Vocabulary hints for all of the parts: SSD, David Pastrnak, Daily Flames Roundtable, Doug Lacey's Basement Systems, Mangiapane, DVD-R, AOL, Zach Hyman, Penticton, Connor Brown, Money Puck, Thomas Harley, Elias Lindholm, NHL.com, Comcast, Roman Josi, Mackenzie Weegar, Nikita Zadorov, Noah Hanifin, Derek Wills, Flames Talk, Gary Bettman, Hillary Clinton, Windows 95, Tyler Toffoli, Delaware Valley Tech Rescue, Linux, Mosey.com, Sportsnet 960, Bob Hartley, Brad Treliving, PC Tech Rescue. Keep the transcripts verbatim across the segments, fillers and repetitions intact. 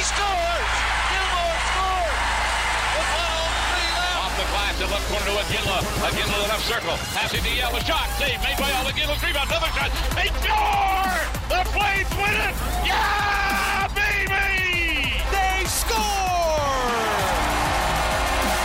He scores! Gilmore scores! With one oh three left! Off the glass, the left corner to Aginla. Aginla in the left circle. Passing to Yell, a shot. Save made by Aginla. Rebound, another shot. They score! The Flames win it! Yeah, baby! They score!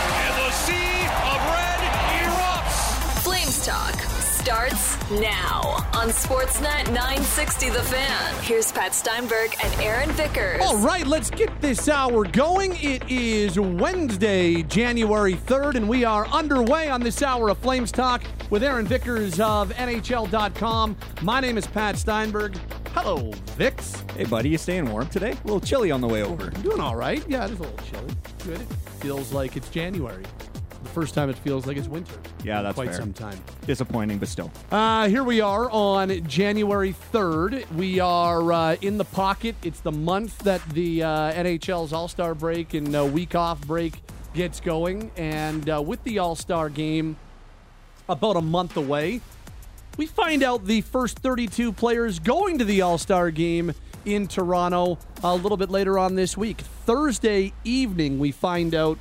And the sea of red erupts! Flames Talk starts now on Sportsnet nine sixty The Fan. Here's Pat Steinberg and Aaron Vickers. All right, let's get this hour going. It is Wednesday, January third, and we are underway on this hour of Flames Talk with Aaron Vickers of N H L dot com. My name is Pat Steinberg. Hello, Vicks. Hey, buddy, you staying warm today? A little chilly on the way over. I'm doing all right. Yeah, it is a little chilly. Good. It feels like it's January. The first time it feels like it's winter. Yeah, that's quite fair. Some time. Disappointing, but still. Uh, here we are on January third. We are uh, in the pocket. It's the month that the uh, N H L's All-Star break and uh, week-off break gets going. And uh, with the All-Star game about a month away, we find out the first thirty-two players going to the All-Star game in Toronto a little bit later on this week. Thursday evening, we find out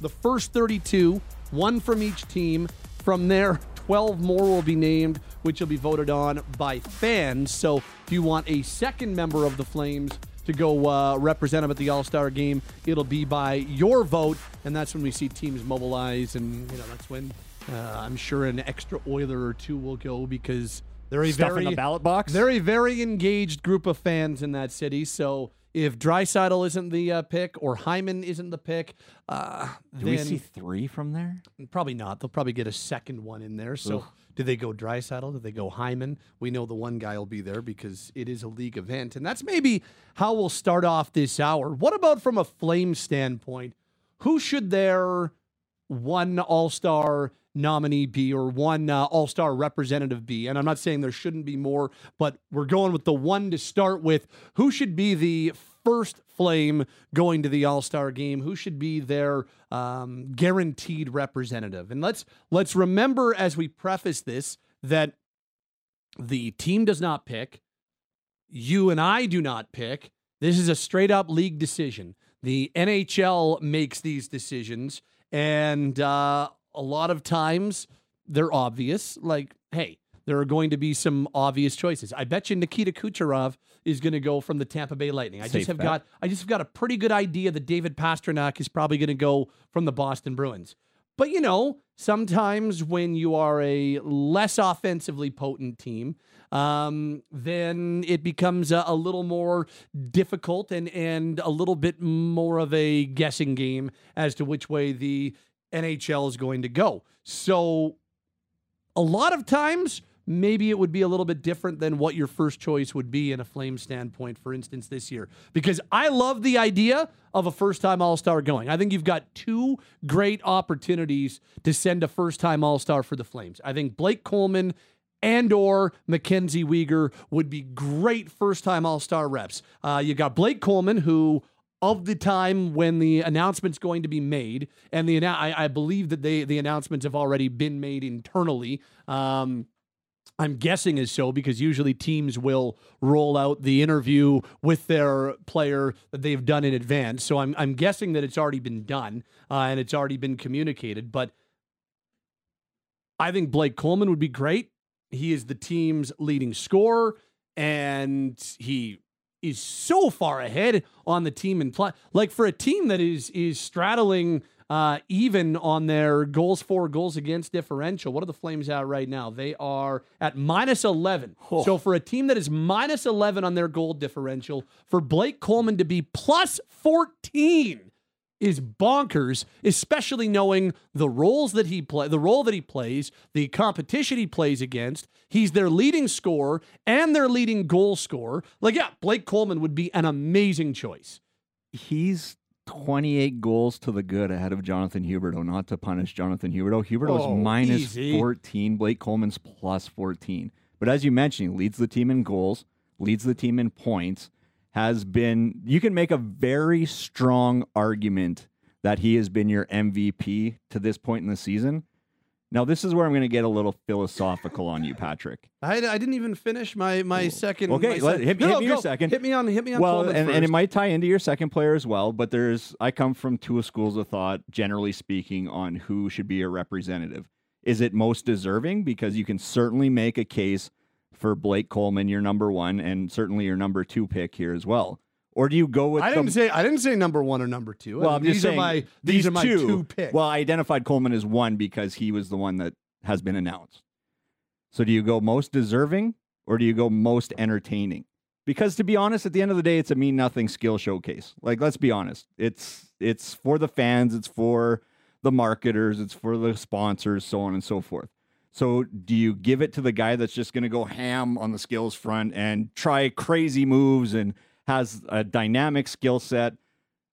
the first thirty-two, one from each team. From there, twelve more will be named, which will be voted on by fans. So if you want a second member of the Flames to go uh, represent them at the All-Star game, it'll be by your vote. And that's when we see teams mobilize. And, you know, that's when uh, I'm sure an extra Oiler or two will go because they're a Stuff very, in the ballot box. They're a very engaged group of fans in that city. So if Draisaitl isn't the uh, pick or Hyman isn't the pick, uh, do then we see three from there? Probably not. They'll probably get a second one in there. So, Ugh. do they go Draisaitl? Do they go Hyman? We know the one guy will be there because it is a league event, and that's maybe how we'll start off this hour. What about from a Flames standpoint? Who should their one All-Star nominee be or one uh, All-Star representative be? And I'm not saying there shouldn't be more, but we're going with the one to start with. Who should be the first Flame going to the All-Star game? Who should be their um, guaranteed representative? And let's let's remember as we preface this that the team does not pick. You and I do not pick. This is a straight-up league decision. The N H L makes these decisions, and uh a lot of times, they're obvious. Like, hey, there are going to be some obvious choices. I bet you Nikita Kucherov is going to go from the Tampa Bay Lightning. I Safe just have bet. got, I just have got a pretty good idea that David Pastrnak is probably going to go from the Boston Bruins. But you know, sometimes when you are a less offensively potent team, um, then it becomes a, a little more difficult and and a little bit more of a guessing game as to which way the N H L is going to go. So a lot of times, maybe it would be a little bit different than what your first choice would be in a Flames standpoint, for instance, this year. Because I love the idea of a first-time All-Star going. I think you've got two great opportunities to send a first-time All-Star for the Flames. I think Blake Coleman and or Mackenzie Weegar would be great first-time All-Star reps. Uh, you got Blake Coleman, who of the time when the announcement's going to be made, and the I, I believe that they the announcements have already been made internally. Um, I'm guessing is so because usually teams will roll out the interview with their player that they've done in advance. So I'm I'm guessing that it's already been done uh, and it's already been communicated. But I think Blake Coleman would be great. He is the team's leading scorer, and he is so far ahead on the team and play. Like for a team that is is straddling uh, even on their goals for, goals against differential, what are the Flames at right now? They are at minus eleven. Oh. So for a team that is minus eleven on their goal differential, for Blake Coleman to be plus fourteen is bonkers, especially knowing the roles that he play, the role that he plays, the competition he plays against. He's their leading scorer and their leading goal scorer. Like, yeah, Blake Coleman would be an amazing choice. He's twenty-eight goals to the good ahead of Jonathan Huberdeau. Not to punish Jonathan Huberdeau. Huberdeau's oh, minus easy. fourteen. Blake Coleman's plus fourteen. But as you mentioned, he leads the team in goals, leads the team in points, has been, you can make a very strong argument that he has been your M V P to this point in the season. Now, this is where I'm going to get a little philosophical on you, Patrick. I, I didn't even finish my my Ooh. second. Okay, my let, hit, no, hit no, me go. your second. Hit me on hit me on. Well, and, and it might tie into your second player as well. But there's I come from two schools of thought, generally speaking, on who should be a representative. Is it most deserving? Because you can certainly make a case for Blake Coleman, your number one, and certainly your number two pick here as well. Or do you go with? I didn't some... say I didn't say number one or number two. Well, I mean, I'm just these saying are my, these, these are my two, two picks. Well, I identified Coleman as one because he was the one that has been announced. So do you go most deserving or do you go most entertaining? Because to be honest, at the end of the day, it's a mean nothing skill showcase. Like, let's be honest, it's it's for the fans, it's for the marketers, it's for the sponsors, so on and so forth. So do you give it to the guy that's just going to go ham on the skills front and try crazy moves and has a dynamic skill set?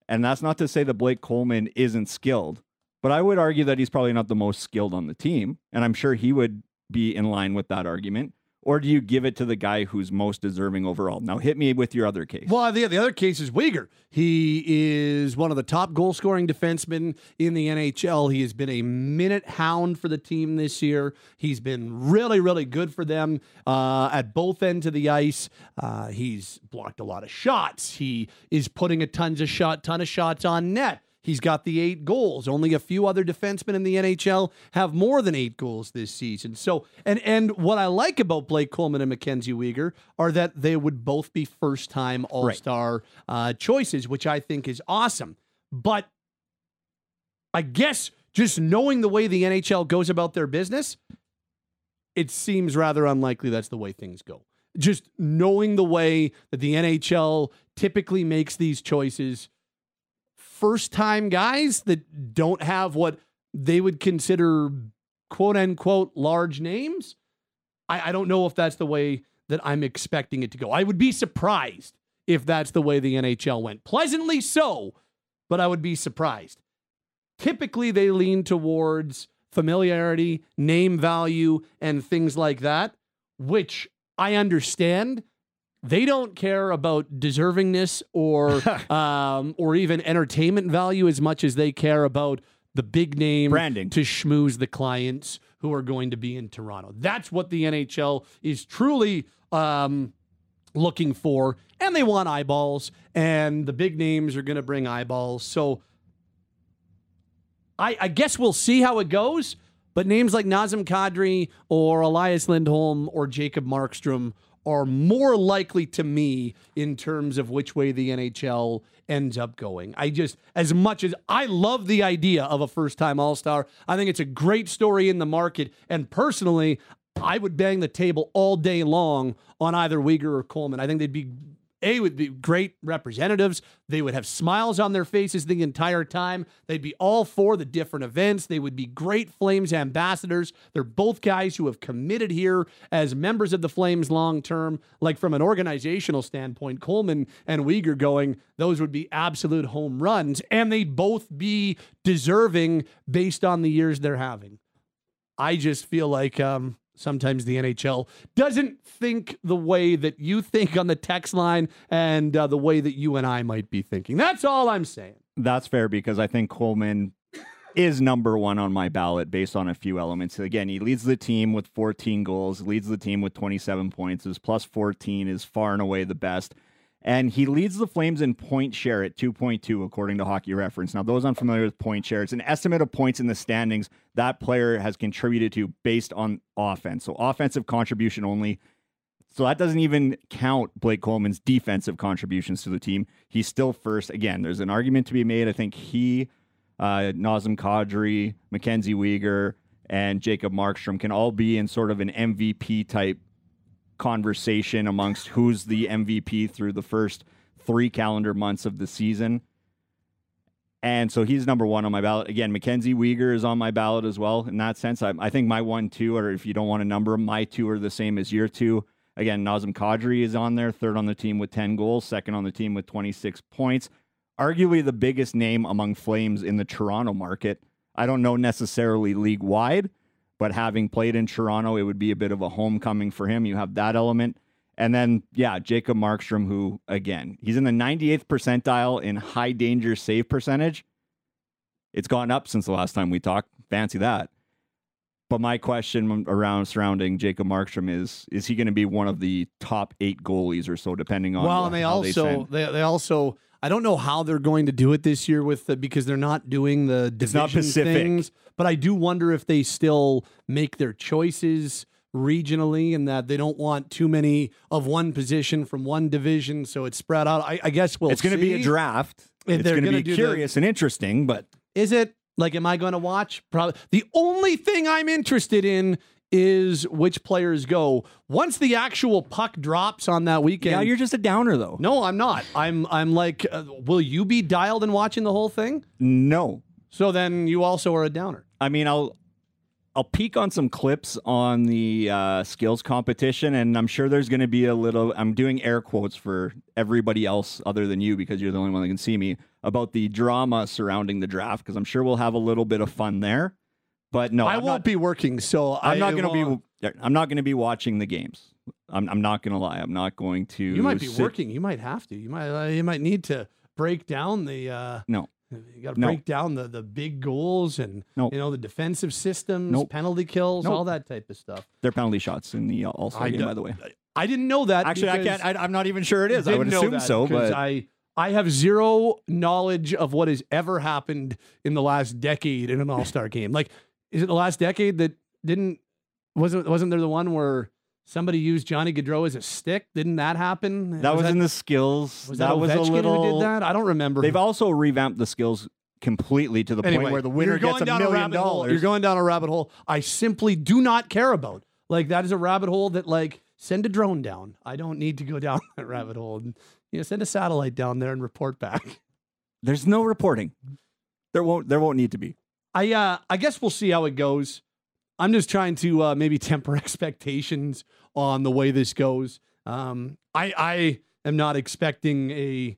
And that's not to say that Blake Coleman isn't skilled, but I would argue that he's probably not the most skilled on the team. And I'm sure he would be in line with that argument. Or do you give it to the guy who's most deserving overall? Now hit me with your other case. Well, the, the other case is Weegar. He is one of the top goal-scoring defensemen in the N H L. He has been a minute hound for the team this year. He's been really, really good for them uh, at both ends of the ice. Uh, he's blocked a lot of shots. He is putting a tons of shot, ton of shots on net. He's got the eight goals. Only a few other defensemen in the N H L have more than eight goals this season. So, and and what I like about Blake Coleman and Mackenzie Weegar are that they would both be first-time All-Star right. uh, choices, which I think is awesome. But I guess just knowing the way the N H L goes about their business, it seems rather unlikely that's the way things go. Just knowing the way that the N H L typically makes these choices, first-time guys that don't have what they would consider quote-unquote large names, I, I don't know if that's the way that I'm expecting it to go. I would be surprised if that's the way the N H L went. Pleasantly so, but I would be surprised. Typically, they lean towards familiarity, name value, and things like that, which I understand. They don't care about deservingness or um, or even entertainment value as much as they care about the big name branding to schmooze the clients who are going to be in Toronto. That's what the N H L is truly um, looking for, and they want eyeballs, and the big names are going to bring eyeballs. So I, I guess we'll see how it goes, but names like Nazem Kadri or Elias Lindholm or Jacob Markstrom are more likely to me in terms of which way the N H L ends up going. I just, as much as I love the idea of a first-time All-Star, I think it's a great story in the market. And personally, I would bang the table all day long on either Weegar or Coleman. I think they'd be, A, would be great representatives. They would have smiles on their faces the entire time. They'd be all for the different events. They would be great Flames ambassadors. They're both guys who have committed here as members of the Flames long-term. Like, from an organizational standpoint, Coleman and Weegar going, those would be absolute home runs. And they'd both be deserving based on the years they're having. I just feel like... um sometimes the N H L doesn't think the way that you think on the text line and uh, the way that you and I might be thinking. That's all I'm saying. That's fair, because I think Coleman is number one on my ballot based on a few elements. Again, he leads the team with fourteen goals, leads the team with twenty-seven points. His plus fourteen is far and away the best. And he leads the Flames in point share at two point two, according to Hockey Reference. Now, those unfamiliar with point share, it's an estimate of points in the standings that player has contributed to based on offense. So offensive contribution only. So that doesn't even count Blake Coleman's defensive contributions to the team. He's still first. Again, there's an argument to be made. I think he, uh, Nazem Kadri, Mackenzie Weegar, and Jacob Markstrom can all be in sort of an M V P type conversation amongst who's the M V P through the first three calendar months of the season. And so he's number one on my ballot. Again, Mackenzie Weegar is on my ballot as well. In that sense, I, I think my one, two, or if you don't want to number them, my two are the same as your two. Again, Nazem Kadri is on there, third on the team with ten goals, second on the team with twenty-six points. Arguably the biggest name among Flames in the Toronto market. I don't know necessarily league-wide, but having played in Toronto, it would be a bit of a homecoming for him. You have that element. And then, yeah, Jacob Markstrom, who, again, he's in the ninety-eighth percentile in high danger save percentage. It's gone up since the last time we talked. Fancy that. But my question around surrounding Jacob Markstrom is: is he going to be one of the top eight goalies or so, depending on? Well, what, and they also they, they they also I don't know how they're going to do it this year with the, because they're not doing the division things. But I do wonder if they still make their choices regionally, and that they don't want too many of one position from one division, so it's spread out. I, I guess we'll. It's going to be a draft. It's going to be curious the, and interesting, but is it? Like, am I going to watch? Probably. The only thing I'm interested in is which players go once the actual puck drops on that weekend. Yeah, you're just a downer, though. No, I'm not. I'm I'm like, uh, will you be dialed and watching the whole thing? No. So then you also are a downer. I mean, I'll I'll peek on some clips on the uh, skills competition, and I'm sure there's going to be a little. I'm doing air quotes for everybody else other than you because you're the only one that can see me. About the drama surrounding the draft, because I'm sure we'll have a little bit of fun there. But no, I I'm won't not, be working, so I'm I, not going to well, be. I'm not going to be watching the games. I'm, I'm not going to lie. I'm not going to. You might be sit. working. You might have to. You might. Uh, you might need to break down the. Uh, no. You got to break no. down the the big goals and nope. you know the defensive systems, nope. penalty kills, nope. all that type of stuff. They're penalty shots in the uh, All-Star game, by the way. I didn't know that. Actually, I can't. I, I'm not even sure it is. I would assume so, but I. I have zero knowledge of what has ever happened in the last decade in an All-Star game. Like, is it the last decade that didn't, wasn't, wasn't there the one where somebody used Johnny Gaudreau as a stick? Didn't that happen? That was, was that, in the skills. Was that, that was a little, who did that? I don't remember. They've also revamped the skills completely to the anyway, point where the winner gets a million dollars. You're going down a rabbit hole I simply do not care about. Like, that is a rabbit hole that, like, send a drone down. I don't need to go down that rabbit hole. And, you know, send a satellite down there and report back. There's no reporting. There won't. There won't need to be. I. Uh, I guess we'll see how it goes. I'm just trying to uh, maybe temper expectations on the way this goes. Um, I. I am not expecting a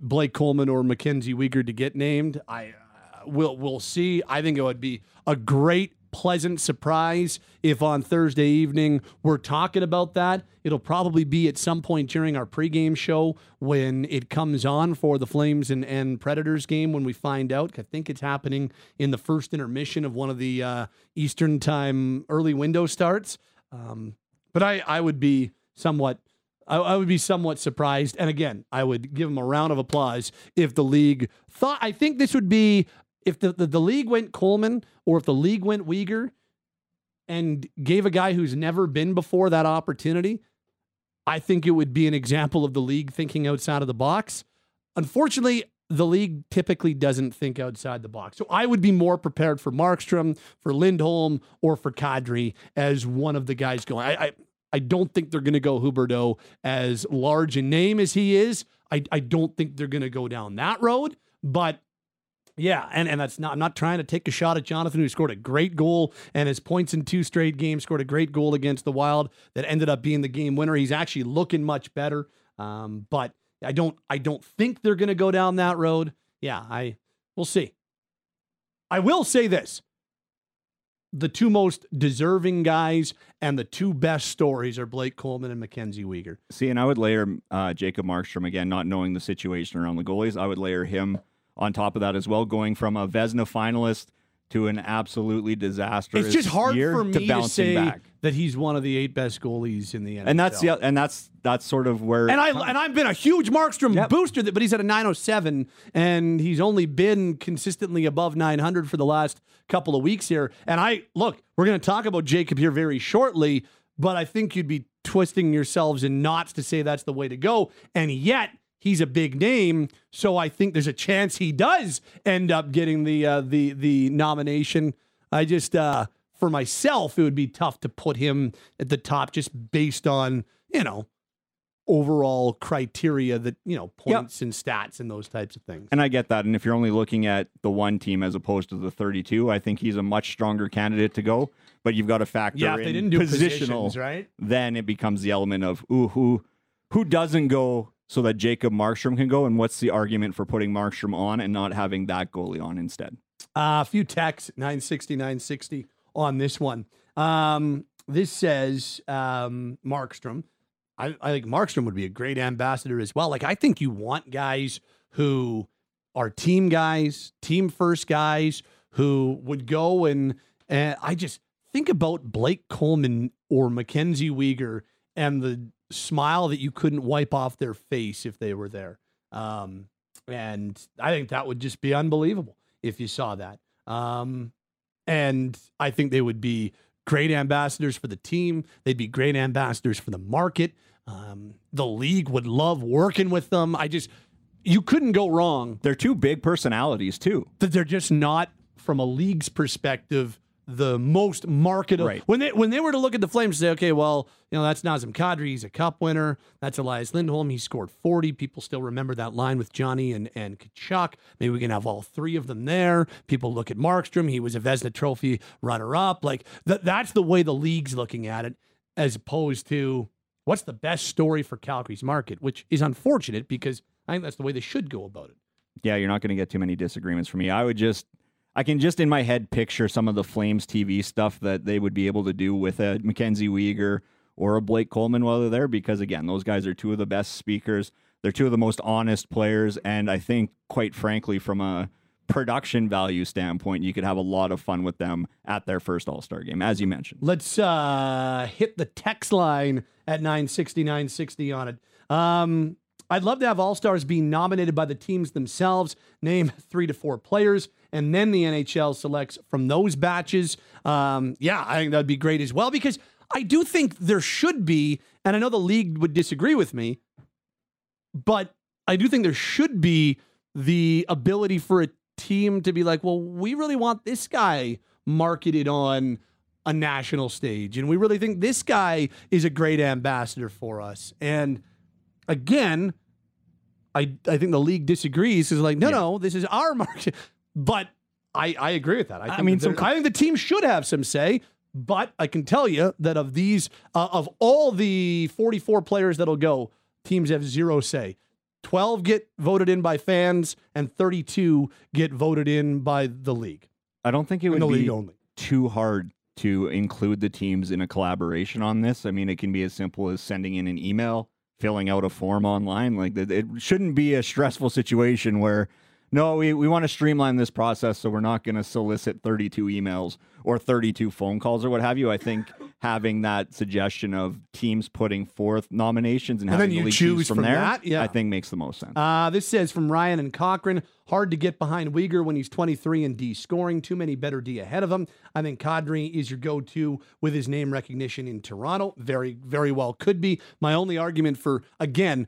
Blake Coleman or Mackenzie Weegar to get named. I. Uh, we'll. We'll see. I think it would be a great, pleasant surprise if on Thursday evening we're talking about that. It'll probably be at some point during our pregame show when it comes on for the Flames and, and Predators game when we find out. I think it's happening in the first intermission of one of the uh, Eastern time early window starts. Um, but I, I would be somewhat I, I would be somewhat surprised. And again, I would give them a round of applause if the league thought. I think this would be If the, the, the league went Coleman or if the league went Weegar and gave a guy who's never been before that opportunity, I think it would be an example of the league thinking outside of the box. Unfortunately, the league typically doesn't think outside the box. So I would be more prepared for Markstrom, for Lindholm, or for Kadri as one of the guys going. I I, I don't think they're going to go Huberdeau as large a name as he is. I, I don't think they're going to go down that road, but... Yeah, and, and that's not. I'm not trying to take a shot at Jonathan, who scored a great goal and his points in two straight games, scored a great goal against the Wild that ended up being the game winner. He's actually looking much better, um, but I don't. I don't think they're going to go down that road. Yeah, I. We'll see. I will say this: the two most deserving guys and the two best stories are Blake Coleman and Mackenzie Weegar. See, and I would layer uh, Jacob Markstrom again, not knowing the situation around the goalies. I would layer him on top of that as well, going from a Vezina finalist to an absolutely disastrous it's just hard year for me to, to say back. That he's one of the eight best goalies in the N H L. And that's the, and that's that's sort of where and I comes. and I've been a huge Markstrom yep. booster, that, but he's at a nine oh seven and he's only been consistently above nine hundred for the last couple of weeks here. And I look, we're going to talk about Jacob here very shortly, but I think you'd be twisting yourselves in knots to say that's the way to go. And yet, he's a big name, so I think there's a chance he does end up getting the uh, the the nomination. I just, uh, for myself, it would be tough to put him at the top just based on, you know, overall criteria that, you know, points yep. and stats and those types of things. And I get that. And if you're only looking at the one team as opposed to the thirty-two, I think he's a much stronger candidate to go. But you've got to factor yeah, in if they didn't do positional, right? Then it becomes the element of ooh, who who doesn't go, so that Jacob Markstrom can go, and what's the argument for putting Markstrom on and not having that goalie on instead? Uh, a few texts, nine sixty, nine sixty on this one. Um, this says um, Markstrom. I, I think Markstrom would be a great ambassador as well. Like, I think you want guys who are team guys, team first guys, who would go and, and I just think about Blake Coleman or Mackenzie Weegar and the smile that you couldn't wipe off their face if they were there. Um, and I think that would just be unbelievable if you saw that. Um, and I think they would be great ambassadors for the team. They'd be great ambassadors for the market. Um, the league would love working with them. I just, you couldn't go wrong. They're two big personalities too. They're just not, from a league's perspective, the most marketable. Right. When they when they were to look at the Flames and say, okay, well, you know, that's Nazem Kadri, he's a cup winner. That's Elias Lindholm, he scored forty. People still remember that line with Johnny and, and Kachuk. Maybe we can have all three of them there. People look at Markstrom, he was a Vezina Trophy runner-up. Like, th- that's the way the league's looking at it, as opposed to what's the best story for Calgary's market, which is unfortunate because I think that's the way they should go about it. Yeah, you're not going to get too many disagreements from me. I would just... I can just in my head picture some of the Flames T V stuff that they would be able to do with a Mackenzie Weegar or a Blake Coleman while they're there, because, again, those guys are two of the best speakers. They're two of the most honest players, and I think, quite frankly, from a production value standpoint, you could have a lot of fun with them at their first All-Star game, as you mentioned. Let's uh, hit the text line at nine sixty, nine sixty on it. Um, I'd love to have All-Stars be nominated by the teams themselves. Name three to four players. And then the N H L selects from those batches. Um, yeah, I think that'd be great as well, because I do think there should be, and I know the league would disagree with me, but I do think there should be the ability for a team to be like, well, we really want this guy marketed on a national stage, and we really think this guy is a great ambassador for us. And again, I I think the league disagrees. It's like, no, yeah. no, this is our market. But I, I agree with that. I, think I mean, there, some, I think the team should have some say, but I can tell you that of these, uh, of all the forty-four players that'll go, teams have zero say. twelve get voted in by fans, and thirty-two get voted in by the league. I don't think it would be only. too hard to include the teams in a collaboration on this. I mean, it can be as simple as sending in an email, filling out a form online. Like, it shouldn't be a stressful situation where... No, we, we want to streamline this process, so we're not going to solicit thirty-two emails or thirty-two phone calls or what have you. I think having that suggestion of teams putting forth nominations and, and having then you the choose from, from there, that, yeah. I think makes the most sense. Uh, this says from Ryan and Cochran, hard to get behind Weegar when he's twenty-three and D scoring. Too many better D ahead of him. I think Kadri is your go-to with his name recognition in Toronto. Very, very well could be. My only argument for, again,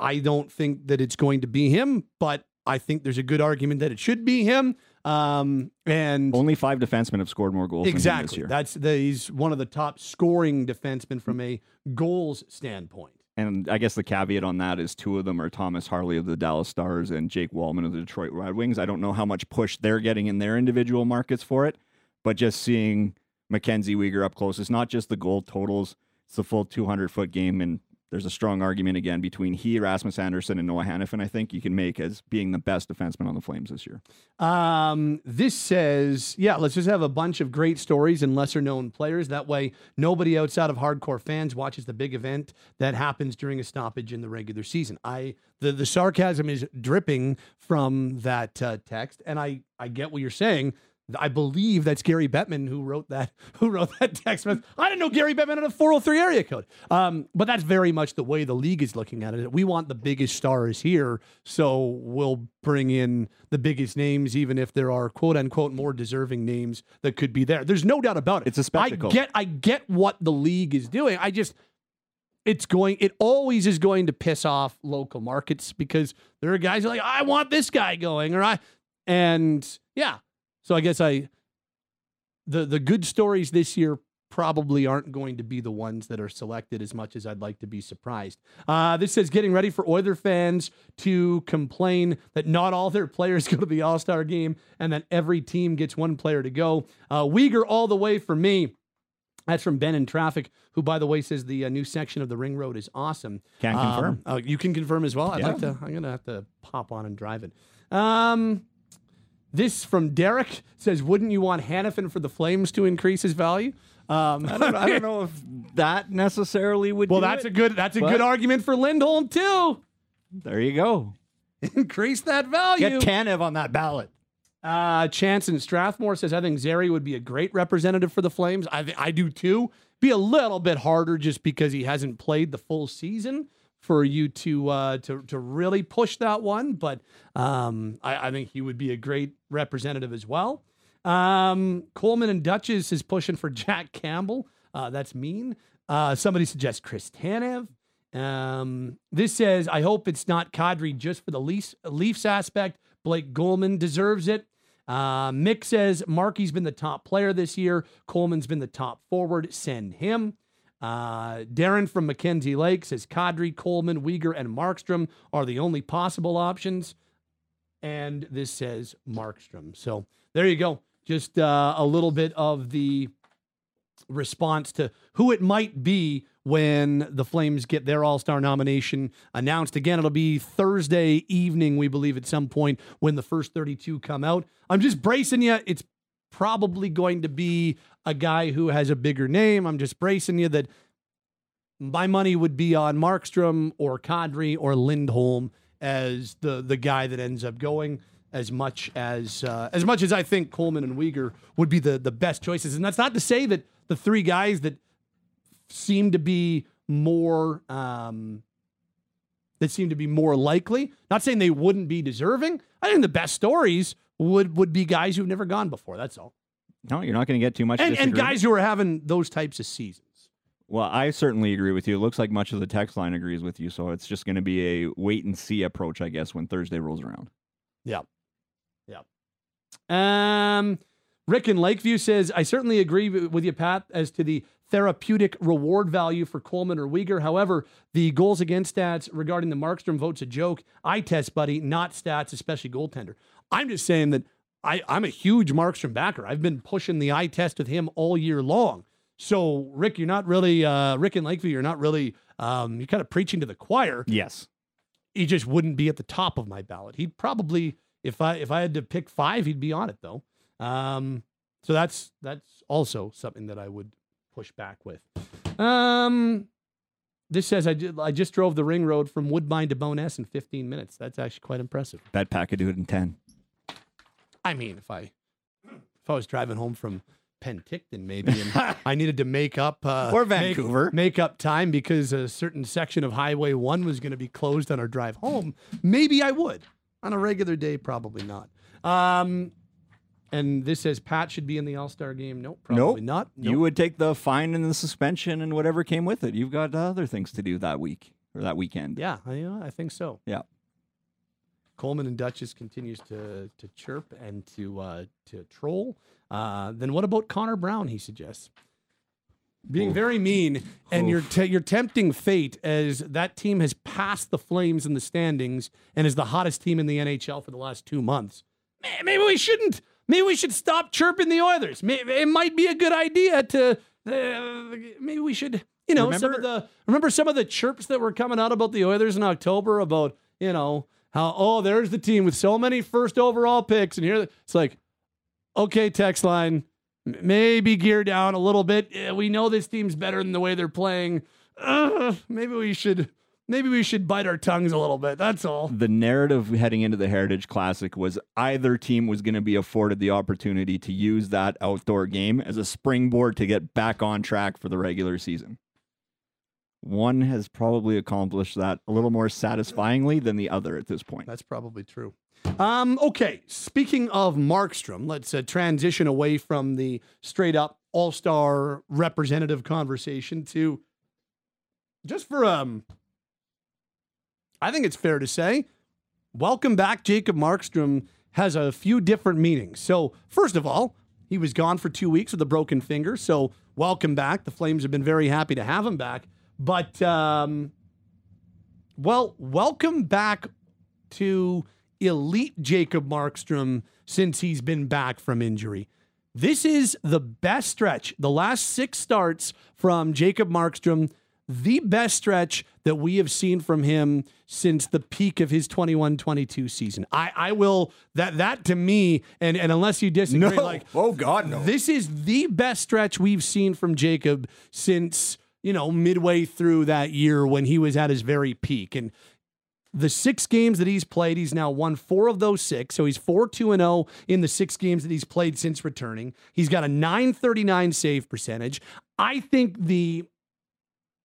I don't think that it's going to be him, but I think there's a good argument that it should be him. Um, and only five defensemen have scored more goals. Exactly. Than him this year. That's the, he's one of the top scoring defensemen from a goals standpoint. And I guess the caveat on that is two of them are Thomas Harley of the Dallas Stars and Jake Wallman of the Detroit Red Wings. I don't know how much push they're getting in their individual markets for it, but just seeing Mackenzie Weegar up close, it's not just the goal totals, it's the full two hundred foot game. And there's a strong argument, again, between he, Rasmus Anderson, and Noah Hanifin, I think, you can make as being the best defenseman on the Flames this year. Um, this says, yeah, let's just have a bunch of great stories and lesser-known players. That way, nobody outside of hardcore fans watches the big event that happens during a stoppage in the regular season. I The, the sarcasm is dripping from that uh, text, and I, I get what you're saying. I believe that's Gary Bettman who wrote that who wrote that text message. I didn't know Gary Bettman had a four oh three area code. Um, but that's very much the way the league is looking at it. We want the biggest stars here, so we'll bring in the biggest names, even if there are quote-unquote more deserving names that could be there. There's no doubt about it. It's a spectacle. I get, I get what the league is doing. I just... It's going, it always is going to piss off local markets, because there are guys who are like, I want this guy going, or I... And, yeah... So I guess I, the the good stories this year probably aren't going to be the ones that are selected, as much as I'd like to be surprised. Uh, this says, getting ready for Oilers fans to complain that not all their players go to the All-Star game and that every team gets one player to go. Uh, Weegar all the way for me. That's from Ben in traffic, who, by the way, says the uh, new section of the Ring Road is awesome. Can um, confirm. Uh, you can confirm as well. I'd yeah. like to, I'm gonna have to pop on and drive it. Um... This from Derek says, wouldn't you want Hanifin for the Flames to increase his value? Um, I, don't, I don't know if that necessarily would well, do that's it, a good that's a good argument for Lindholm, too. There you go. Increase that value. Get Tanev on that ballot. Uh, Chanson Strathmore says, I think Zeri would be a great representative for the Flames. I th- I do too. Be a little bit harder just because he hasn't played the full season for you to uh, to to really push that one. But um, I, I think he would be a great representative as well. Um, Coleman and Duchess is pushing for Jack Campbell. Uh, that's mean. Uh, somebody suggests Chris Tanev. Um, this says, I hope it's not Kadri just for the Leafs, Leafs aspect. Blake Coleman deserves it. Uh, Mick says, Markie's been the top player this year. Coleman's been the top forward. Send him. Uh, Darren from Mackenzie Lake says, Kadri, Coleman, Weegar, and Markstrom are the only possible options. And this says Markstrom. So there you go. Just uh, a little bit of the response to who it might be when the Flames get their All-Star nomination announced. Again, it'll be Thursday evening, we believe, at some point when the first thirty-two come out. I'm just bracing you. It's probably going to be a guy who has a bigger name. I'm just bracing you that my money would be on Markstrom or Kadri or Lindholm as the, the guy that ends up going, as much as uh, as much as I think Coleman and Weegar would be the, the best choices. And that's not to say that the three guys that seem to be more um, that seem to be more likely. Not saying they wouldn't be deserving. I think the best stories would would be guys who've never gone before. That's all. No, you're not going to get too much. And, and guys who are having those types of seasons. Well, I certainly agree with you. It looks like much of the text line agrees with you. So it's just going to be a wait and see approach, I guess, when Thursday rolls around. Yeah, yeah. Um, Rick in Lakeview says, I certainly agree with you, Pat, as to the therapeutic reward value for Coleman or Weegar. However, the goals against stats regarding the Markstrom vote's a joke. Eye test, buddy, not stats, especially goaltender. I'm just saying that I, I'm a huge Markstrom backer. I've been pushing the eye test with him all year long. So, Rick, you're not really, uh, Rick in Lakeview, you're not really, um, you're kind of preaching to the choir. Yes. He just wouldn't be at the top of my ballot. He'd probably, if I if I had to pick five, he'd be on it, though. Um, so that's that's also something that I would push back with. Um, this says I did, I just drove the ring road from Woodbine to Boness in fifteen minutes. That's actually quite impressive. Bet Pat could do it in ten. I mean, if I if I was driving home from Penticton, maybe, and I needed to make up uh, or Vancouver make, make up time because a certain section of Highway One was going to be closed on our drive home. Maybe I would. On a regular day, probably not. Um. And this says Pat should be in the All-Star game. Nope, probably nope. not. Nope. You would take the fine and the suspension and whatever came with it. You've got other things to do that week or that weekend. Yeah, I, I think so. Yeah. Coleman and Duchess continues to to chirp and to uh, to troll. Uh, then what about Connor Brown, he suggests? Being Oof. very mean, and Oof. you're te- you're tempting fate as that team has passed the Flames in the standings and is the hottest team in the N H L for the last two months. Maybe we shouldn't. Maybe we should stop chirping the Oilers. Maybe it might be a good idea to. Uh, maybe we should, you know, remember, some of the remember some of the chirps that were coming out about the Oilers in October about, you know, how oh there's the team with so many first overall picks, and here it's like, okay, text line, maybe gear down a little bit. We know this team's better than the way they're playing. Uh, maybe we should. Maybe we should bite our tongues a little bit. That's all. The narrative heading into the Heritage Classic was either team was going to be afforded the opportunity to use that outdoor game as a springboard to get back on track for the regular season. One has probably accomplished that a little more satisfyingly than the other at this point. That's probably true. Um, okay, speaking of Markstrom, let's uh, transition away from the straight-up all-star representative conversation to just for... um. I think it's fair to say, welcome back, Jacob Markstrom, has a few different meanings. So, first of all, he was gone for two weeks with a broken finger, so welcome back. The Flames have been very happy to have him back. But, um, well, welcome back to elite Jacob Markstrom since he's been back from injury. This is the best stretch, the last six starts from Jacob Markstrom, the best stretch that we have seen from him since the peak of his twenty-one twenty-two season. I, I will, that that to me, and, and unless you disagree, no. like, oh God, no. This is the best stretch we've seen from Jacob since, you know, midway through that year when he was at his very peak. And The six games that he's played, he's now won four of those six. So he's four two and oh in the six games that he's played since returning. He's got a nine thirty-nine save percentage. I think the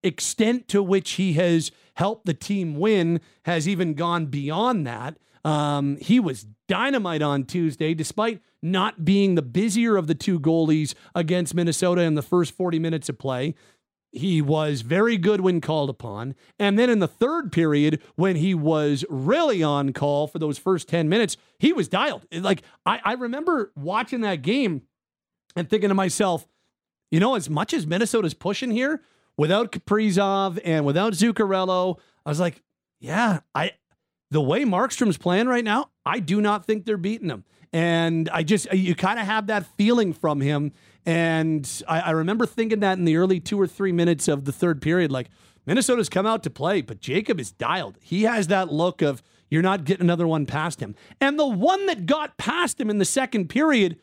extent to which he has helped the team win has even gone beyond that. Um, he was dynamite on Tuesday, despite not being the busier of the two goalies against Minnesota in the first forty minutes of play. He was very good when called upon. And then in the third period, when he was really on call for those first ten minutes, he was dialed. Like, I, I remember watching that game and thinking to myself, you know, as much as Minnesota's pushing here, without Kaprizov and without Zuccarello, I was like, yeah, I the way Markstrom's playing right now, I do not think they're beating him. And I just, you kind of have that feeling from him. And I, I remember thinking that in the early two or three minutes of the third period, like, Minnesota's come out to play, but Jacob is dialed. He has that look of, you're not getting another one past him. And the one that got past him in the second period,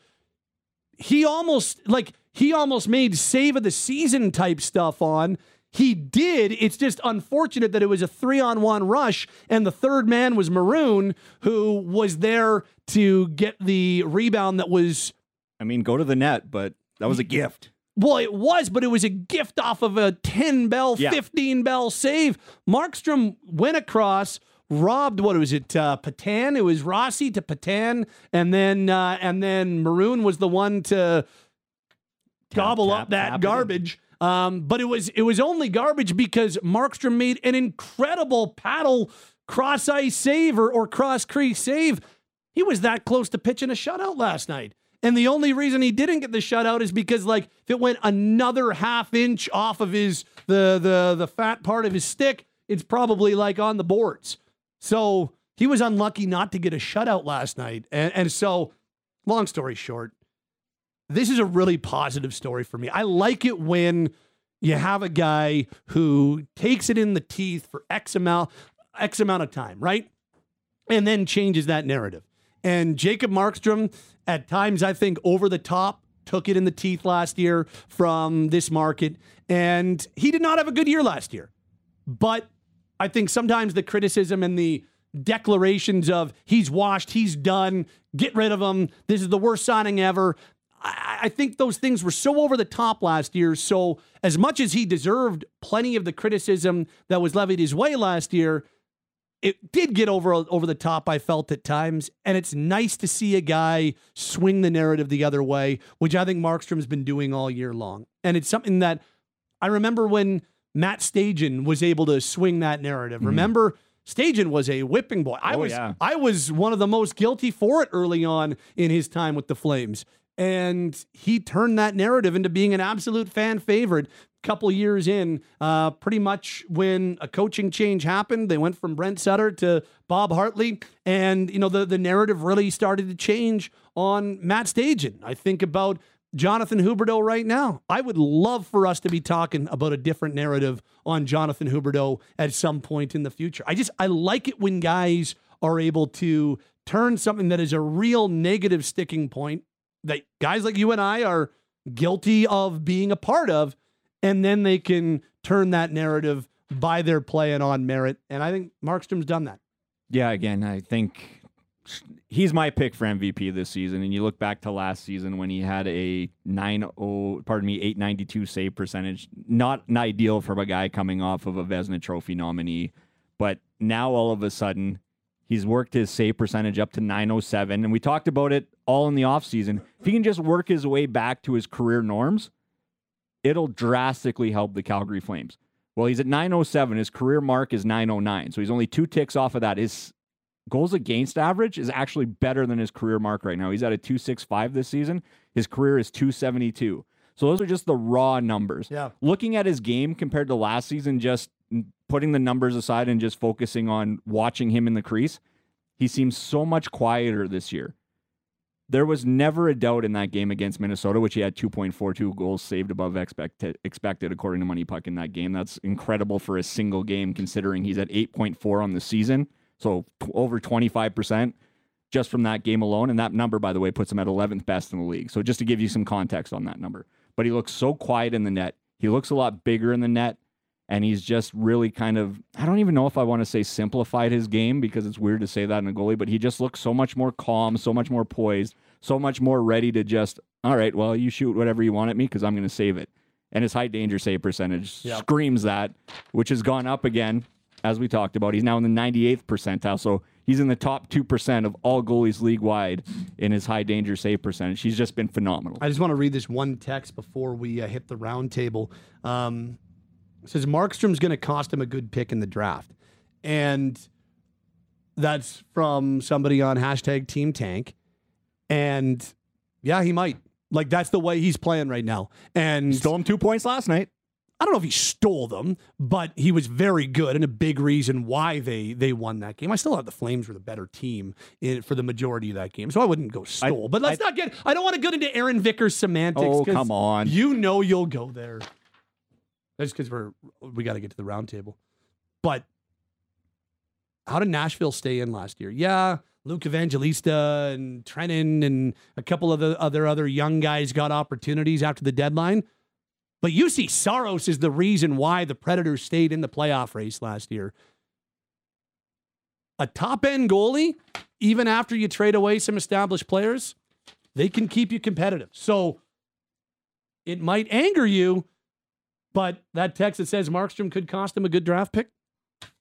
he almost, like, he almost made save of the season type stuff on. He did. It's just unfortunate that it was a three-on-one rush, and the third man was Maroon, who was there to get the rebound that was... I mean, go to the net, but... That was a gift. Well, it was, but it was a gift off of a ten-bell, yeah. fifteen-bell save. Markstrom went across, robbed, what was it, uh, Patan? It was Rossi to Patan, and then uh, and then Maroon was the one to tap, gobble tap, up that tap garbage. It um, but it was, it was only garbage because Markstrom made an incredible paddle cross-ice save or, or cross-crease save. He was that close to pitching a shutout last night. And the only reason he didn't get the shutout is because, like, if it went another half inch off of his the the the fat part of his stick, it's probably, like, on the boards. So he was unlucky not to get a shutout last night. And, and so, long story short, this is a really positive story for me. I like it when you have a guy who takes it in the teeth for X amount, X amount of time, right? And then changes that narrative. And Jacob Markstrom, at times, I think, over the top, took it in the teeth last year from this market. And he did not have a good year last year. But I think sometimes the criticism and the declarations of he's washed, he's done, get rid of him, this is the worst signing ever. I, I think those things were so over the top last year. So as much as he deserved plenty of the criticism that was levied his way last year, it did get over over the top, I felt, at times, and it's nice to see a guy swing the narrative the other way, which I think Markstrom's been doing all year long. And it's something that I remember when Matt Stajan was able to swing that narrative. Mm-hmm. Remember, Stajan was a whipping boy. I oh, was yeah. I was one of the most guilty for it early on in his time with the Flames, and he turned that narrative into being an absolute fan favorite. Couple years in, uh, pretty much when a coaching change happened, they went from Brent Sutter to Bob Hartley, and you know the the narrative really started to change on Matt Stajan. I think about Jonathan Huberdeau right now. I would love for us to be talking about a different narrative on Jonathan Huberdeau at some point in the future. I just I like it when guys are able to turn something that is a real negative sticking point that guys like you and I are guilty of being a part of. And then they can turn that narrative by their play and on merit. And I think Markstrom's done that. Yeah, again, I think he's my pick for M V P this season. And you look back to last season when he had a nine oh, pardon me, eight ninety-two save percentage. Not an ideal from a guy coming off of a Vezina Trophy nominee. But now all of a sudden, he's worked his save percentage up to nine oh seven. And we talked about it all in the offseason. If he can just work his way back to his career norms, it'll drastically help the Calgary Flames. Well, he's at nine oh seven. His career mark is nine oh nine. So he's only two ticks off of that. His goals against average is actually better than his career mark right now. He's at a two sixty-five this season. His career is two seventy-two. So those are just the raw numbers. Yeah. Looking at his game compared to last season, just putting the numbers aside and just focusing on watching him in the crease, he seems so much quieter this year. There was never a doubt in that game against Minnesota, which he had two point four two goals saved above expect- expected, according to Money Puck in that game. That's incredible for a single game, considering he's at eight point four on the season, so t- over twenty-five percent just from that game alone. And that number, by the way, puts him at eleventh best in the league. So just to give you some context on that number. But he looks so quiet in the net. He looks a lot bigger in the net. And he's just really kind of, I don't even know if I want to say simplified his game, because it's weird to say that in a goalie, but he just looks so much more calm, so much more poised, so much more ready to just, all right, well, you shoot whatever you want at me because I'm going to save it. And his high danger save percentage yep. screams that, which has gone up again, as we talked about. He's now in the ninety-eighth percentile, so he's in the top two percent of all goalies league-wide in his high danger save percentage. He's just been phenomenal. I just want to read this one text before we uh, hit the round table. Um, it says, Markstrom's going to cost him a good pick in the draft. And that's from somebody on hashtag Team Tank. And, yeah, he might. Like, that's the way he's playing right now. And he stole him two points last night. I don't know if he stole them, but he was very good and a big reason why they they won that game. I still thought the Flames were the better team in, for the majority of that game, so I wouldn't go stole. I, but let's I, not get... I don't want to get into Aaron Vickers semantics. Oh, come on. You know you'll go there. That's because we're we got to get to the round table. But how did Nashville stay in last year? Yeah, Luke Evangelista and Trenin and a couple of the other, other young guys got opportunities after the deadline. But Juuse Saros is the reason why the Predators stayed in the playoff race last year. A top-end goalie, even after you trade away some established players, they can keep you competitive. So it might anger you, but that text that says Markstrom could cost him a good draft pick,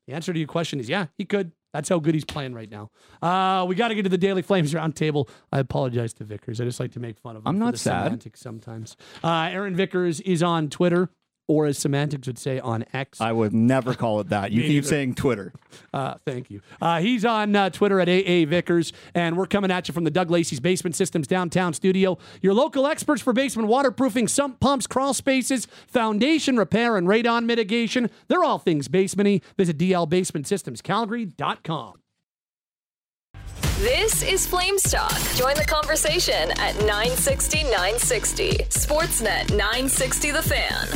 the answer to your question is, yeah, he could. That's how good he's playing right now. Uh, we got to get to the Daily Flames Roundtable. I apologize to Vickers. I just like to make fun of him. I'm not sad. Sometimes. Uh, Aaron Vickers is on Twitter, or as semantics would say, on X. I would never call it that. You keep either. saying Twitter. Uh, thank you. Uh, he's on uh, Twitter at A A Vickers, and we're coming at you from the Doug Lacey's Basement Systems downtown studio. Your local experts for basement waterproofing, sump pumps, crawl spaces, foundation repair, and radon mitigation. They're all things basement-y. Visit D L Basement Systems Calgary dot com. This is Flames Talk. Join the conversation at nine sixty nine sixty. Sportsnet nine sixty The Fan.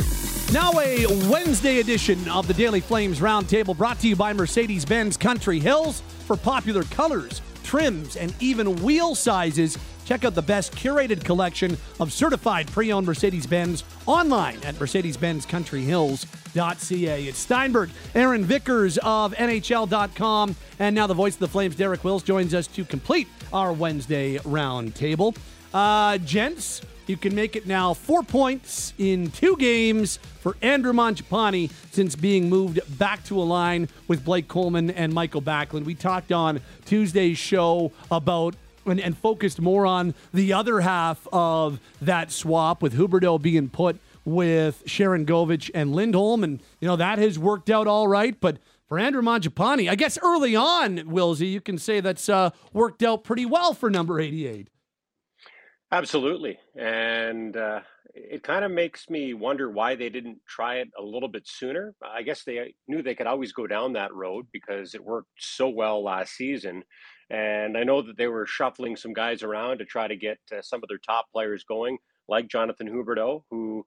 Now a Wednesday edition of the Daily Flames Roundtable brought to you by Mercedes-Benz Country Hills. For popular colors, trims, and even wheel sizes, check out the best curated collection of certified pre-owned Mercedes-Benz online at Mercedes Benz Country Hills dot C A. It's Steinberg, Aaron Vickers of N H L dot com, and now the voice of the Flames, Derek Wills, joins us to complete our Wednesday Roundtable. Uh, gents... You can make it now four points in two games for Andrew Mangiapane since being moved back to a line with Blake Coleman and Michael Backlund. We talked on Tuesday's show about and, and focused more on the other half of that swap with Huberdeau being put with Sharangovich and Lindholm. And, you know, that has worked out all right. But for Andrew Mangiapane, I guess early on, Wilsey, you can say that's uh, worked out pretty well for number eighty-eight. Absolutely. And uh, it kind of makes me wonder why they didn't try it a little bit sooner. I guess they knew they could always go down that road because it worked so well last season. And I know that they were shuffling some guys around to try to get uh, some of their top players going, like Jonathan Huberdeau, who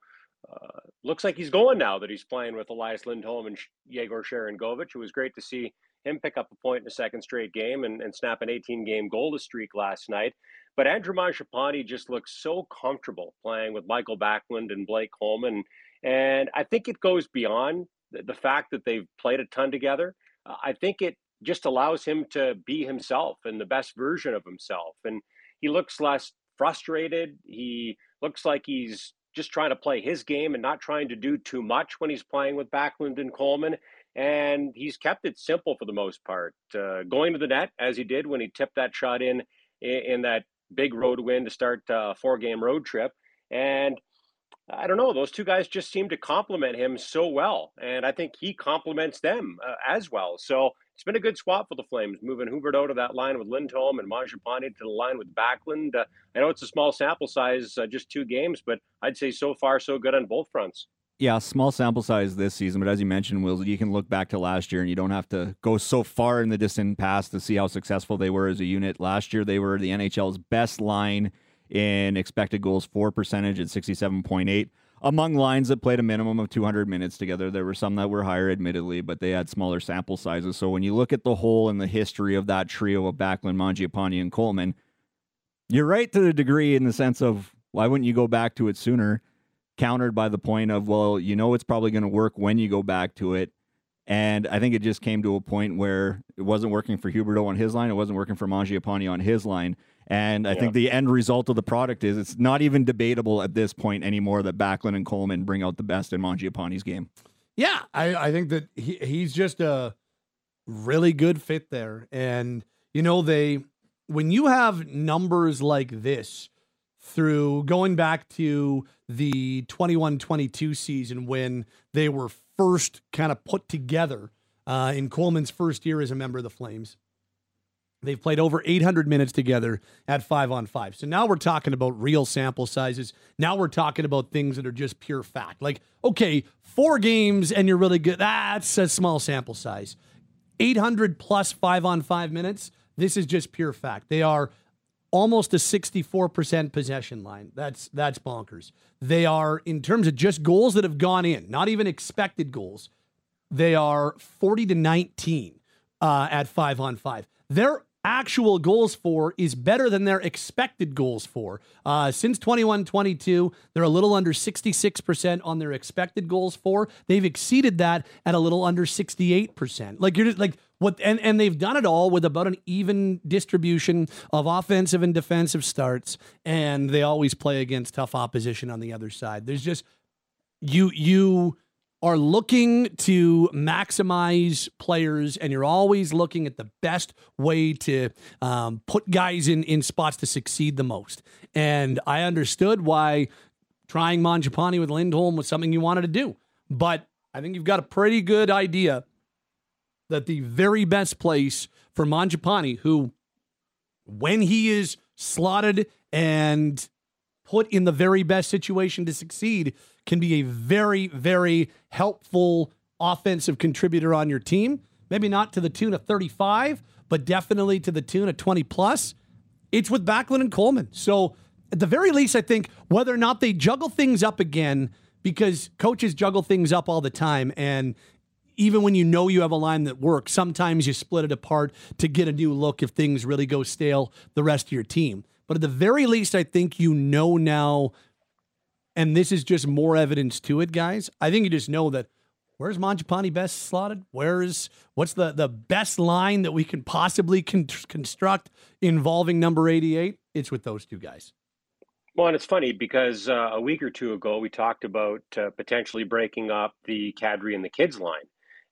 uh, looks like he's going now that he's playing with Elias Lindholm and Yegor Sharangovich. It was great to see him pick up a point in a second straight game and, and snap an eighteen-game goalless streak last night. But Andrew Mangiapane just looks so comfortable playing with Michael Backlund and Blake Coleman. And I think it goes beyond the fact that they've played a ton together. Uh, I think it just allows him to be himself and the best version of himself. And he looks less frustrated. He looks like he's just trying to play his game and not trying to do too much when he's playing with Backlund and Coleman. And he's kept it simple for the most part. Uh, going to the net, as he did when he tipped that shot in, in that big road win to start a four-game road trip. And I don't know, those two guys just seem to compliment him so well. And I think he compliments them uh, as well. So it's been a good swap for the Flames, moving Huberdeau to that line with Lindholm and Mangiapane to the line with Backlund. Uh, I know it's a small sample size, uh, just two games, but I'd say so far so good on both fronts. Yeah, small sample size this season, but as you mentioned, Will, you can look back to last year and you don't have to go so far in the distant past to see how successful they were as a unit. Last year, they were the N H L's best line in expected goals for percentage at sixty-seven point eight. Among lines that played a minimum of two hundred minutes together, there were some that were higher, admittedly, but they had smaller sample sizes. So when you look at the whole and the history of that trio of Backlund, Mangiapane, and Coleman, you're right to the degree in the sense of why wouldn't you go back to it sooner? countered by the point of, well, you know, it's probably going to work when you go back to it. And I think it just came to a point where it wasn't working for Huberdeau on his line. It wasn't working for Mangiapane on his line. And I yeah. think the end result of the product is it's not even debatable at this point anymore that Backlund and Coleman bring out the best in Mangiapane's game. Yeah, I, I think that he, he's just a really good fit there. And, you know, they when you have numbers like this through going back to the twenty-one twenty-two season when they were first kind of put together uh, in Coleman's first year as a member of the Flames. They've played over eight hundred minutes together at five on five. So now we're talking about real sample sizes. Now we're talking about things that are just pure fact. Like, okay, four games and you're really good. That's a small sample size. eight hundred plus five on five minutes. This is just pure fact. They are almost a sixty-four percent possession line. That's that's bonkers. They are, in terms of just goals that have gone in, not even expected goals, they are forty to nineteen uh, at five on five. Their actual goals for is better than their expected goals for. Uh, since twenty-one twenty-two, they're a little under sixty-six percent on their expected goals for. They've exceeded that at a little under sixty-eight percent. Like you're just like, What and, and they've done it all with about an even distribution of offensive and defensive starts, and they always play against tough opposition on the other side. There's just you you are looking to maximize players, and you're always looking at the best way to um, put guys in in spots to succeed the most. And I understood why trying Mangiapane with Lindholm was something you wanted to do, but I think you've got a pretty good idea that the very best place for Mangiapane, who, when he is slotted and put in the very best situation to succeed, can be a very, very helpful offensive contributor on your team. Maybe not to the tune of thirty-five, but definitely to the tune of twenty plus. It's with Backlund and Coleman. So at the very least, I think whether or not they juggle things up again, because coaches juggle things up all the time, and even when you know you have a line that works, sometimes you split it apart to get a new look if things really go stale the rest of your team. But at the very least, I think you know now, and this is just more evidence to it, guys. I think you just know that where's Mangiapane best slotted? Where's what's the, the best line that we can possibly con- construct involving number eighty-eight? It's with those two guys. Well, and it's funny because uh, a week or two ago, we talked about uh, potentially breaking up the Kadri and the kids line.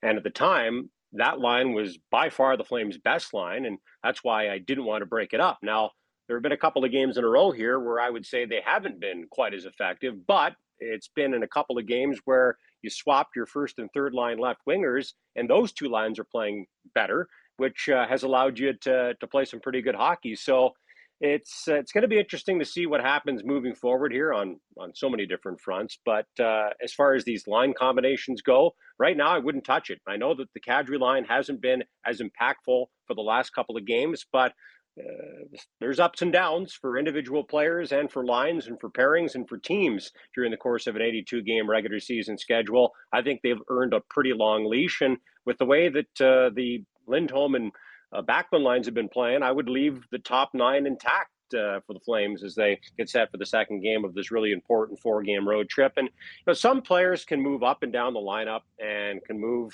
And at the time, that line was by far the Flames' best line, and that's why I didn't want to break it up. Now, there have been a couple of games in a row here where I would say they haven't been quite as effective, but it's been in a couple of games where you swapped your first and third line left wingers, and those two lines are playing better, which uh, has allowed you to to play some pretty good hockey. So it's uh, it's going to be interesting to see what happens moving forward here on on so many different fronts. But uh, as far as these line combinations go, right now I wouldn't touch it. I know that the Kadri line hasn't been as impactful for the last couple of games, but uh, there's ups and downs for individual players and for lines and for pairings and for teams during the course of an eighty-two game regular season schedule. I think they've earned a pretty long leash, and with the way that uh, the Lindholm and Uh, Backlund lines have been playing, I would leave the top nine intact uh, for the Flames as they get set for the second game of this really important four-game road trip. And you know, some players can move up and down the lineup and can move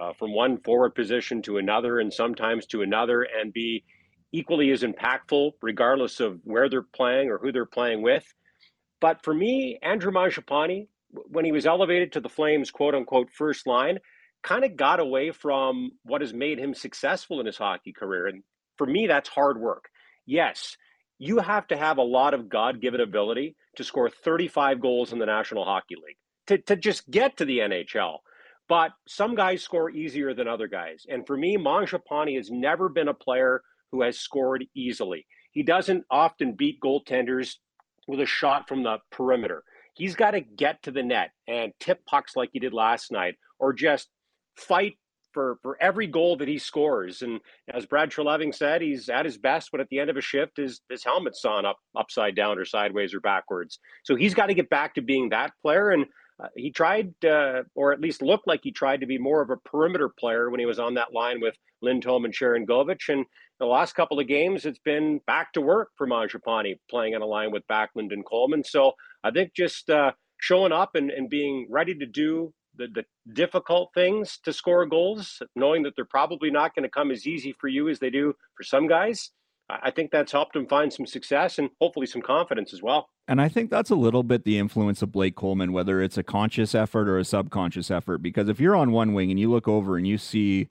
uh, from one forward position to another and sometimes to another and be equally as impactful regardless of where they're playing or who they're playing with. But for me, Andrew Mangiapane, when he was elevated to the Flames' quote-unquote first line, kind of got away from what has made him successful in his hockey career. And for me, that's hard work. Yes, you have to have a lot of God-given ability to score thirty-five goals in the National Hockey League, to, to just get to the N H L. But some guys score easier than other guys. And for me, Mangiapane has never been a player who has scored easily. He doesn't often beat goaltenders with a shot from the perimeter. He's got to get to the net and tip pucks like he did last night, or just fight for, for every goal that he scores. And as Brad Treleving said, he's at his best when at the end of a shift his, his helmet's on up, upside down or sideways or backwards. So he's got to get back to being that player. And uh, he tried, uh, or at least looked like he tried to be more of a perimeter player when he was on that line with Lindholm and Sharangovich. And the last couple of games, it's been back to work for Mangiapane playing on a line with Backlund and Coleman. So I think just uh, showing up and, and being ready to do the, the difficult things to score goals, knowing that they're probably not going to come as easy for you as they do for some guys. I think that's helped him find some success and hopefully some confidence as well. And I think that's a little bit the influence of Blake Coleman, whether it's a conscious effort or a subconscious effort, because if you're on one wing and you look over and you see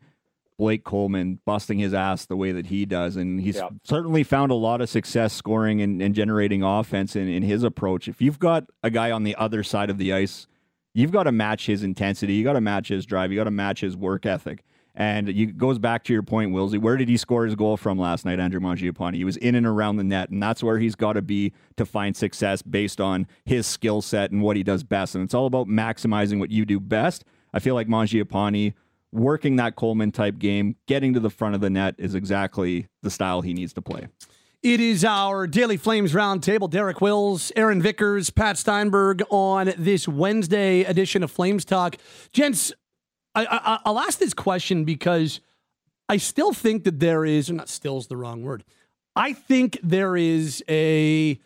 Blake Coleman busting his ass the way that he does, and he's yeah. certainly found a lot of success scoring and, and generating offense in, in his approach. If you've got a guy on the other side of the ice, you've got to match his intensity. You got to match his drive. You got to match his work ethic. And it goes back to your point, Willsey. Where did he score his goal from last night, Andrew Mangiapane? He was in and around the net, and that's where he's got to be to find success based on his skill set and what he does best. And it's all about maximizing what you do best. I feel like Mangiapane working that Coleman-type game, getting to the front of the net is exactly the style he needs to play. It is our Daily Flames Roundtable. Derek Wills, Aaron Vickers, Pat Steinberg on this Wednesday edition of Flames Talk. Gents, I, I, I'll ask this question because I still think that there is, or not still's the wrong word. I think there is a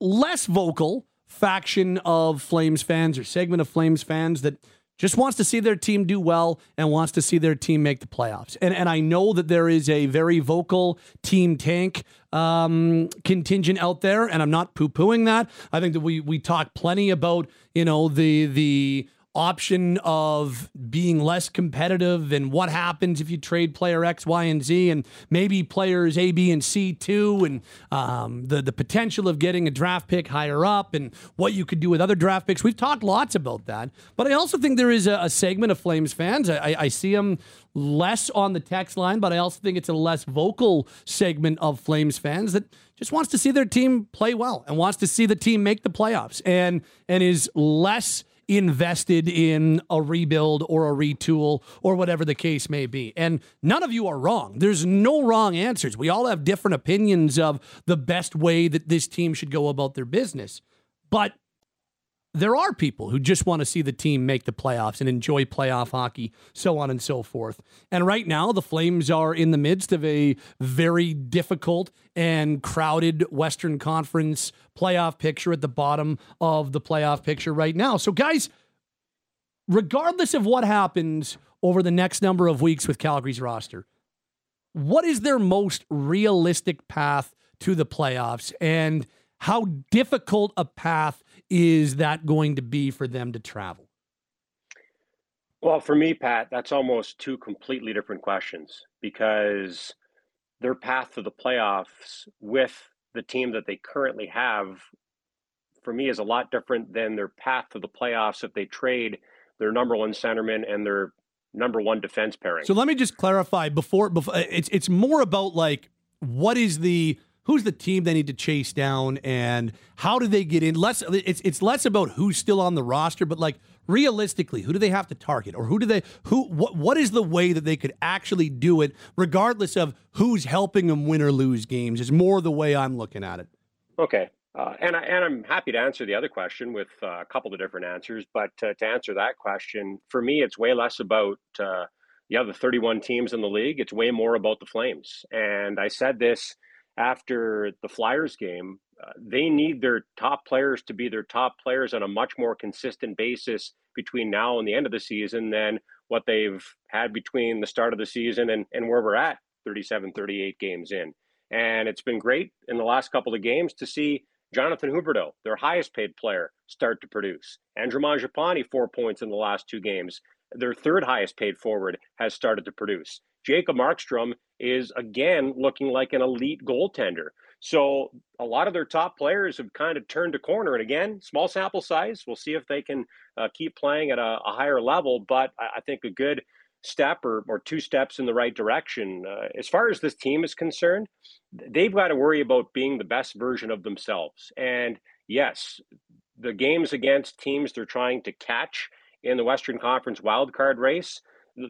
less vocal faction of Flames fans or segment of Flames fans that just wants to see their team do well and wants to see their team make the playoffs. And and I know that there is a very vocal team tank um, contingent out there, and I'm not poo-pooing that. I think that we we talk plenty about, you know, the the option of being less competitive and what happens if you trade player X, Y, and Z, and maybe players A, B, and C too, and um, the, the potential of getting a draft pick higher up and what you could do with other draft picks. We've talked lots about that, but I also think there is a, a segment of Flames fans. I, I, I see them less on the text line, but I also think it's a less vocal segment of Flames fans that just wants to see their team play well and wants to see the team make the playoffs and and is less invested in a rebuild or a retool or whatever the case may be. And none of you are wrong. There's no wrong answers. We all have different opinions of the best way that this team should go about their business. But there are people who just want to see the team make the playoffs and enjoy playoff hockey, so on and so forth. And right now, the Flames are in the midst of a very difficult and crowded Western Conference playoff picture at the bottom of the playoff picture right now. So, guys, regardless of what happens over the next number of weeks with Calgary's roster, what is their most realistic path to the playoffs? And how difficult a path is that going to be for them to travel? Well, for me, Pat, that's almost two completely different questions, because their path to the playoffs with the team that they currently have, for me, is a lot different than their path to the playoffs if they trade their number one centerman and their number one defense pairing. So let me just clarify before, before it's, it's more about like, what is the, who's the team they need to chase down and how do they get in? Less, it's it's less about who's still on the roster, but like realistically, who do they have to target, or who do they who what what is the way that they could actually do it, regardless of who's helping them win or lose games? Is more the way I'm looking at it. Okay, uh, and I, and I'm happy to answer the other question with uh, a couple of different answers, but uh, to answer that question, for me, it's way less about uh, the other thirty-one teams in the league. It's way more about the Flames, and I said this after the Flyers game. Uh, they need their top players to be their top players on a much more consistent basis between now and the end of the season than what they've had between the start of the season and, and where we're at thirty-seven, thirty-eight games in. And it's been great in the last couple of games to see Jonathan Huberdeau, their highest paid player, start to produce. Andrew Mangiapane, four points in the last two games. Their third highest paid forward has started to produce. Jacob Markstrom is, again, looking like an elite goaltender. So a lot of their top players have kind of turned a corner. And again, small sample size. We'll see if they can uh, keep playing at a, a higher level. But I, I think a good step or, or two steps in the right direction. Uh, as far as this team is concerned, they've got to worry about being the best version of themselves. And yes, the games against teams they're trying to catch in the Western Conference wildcard race,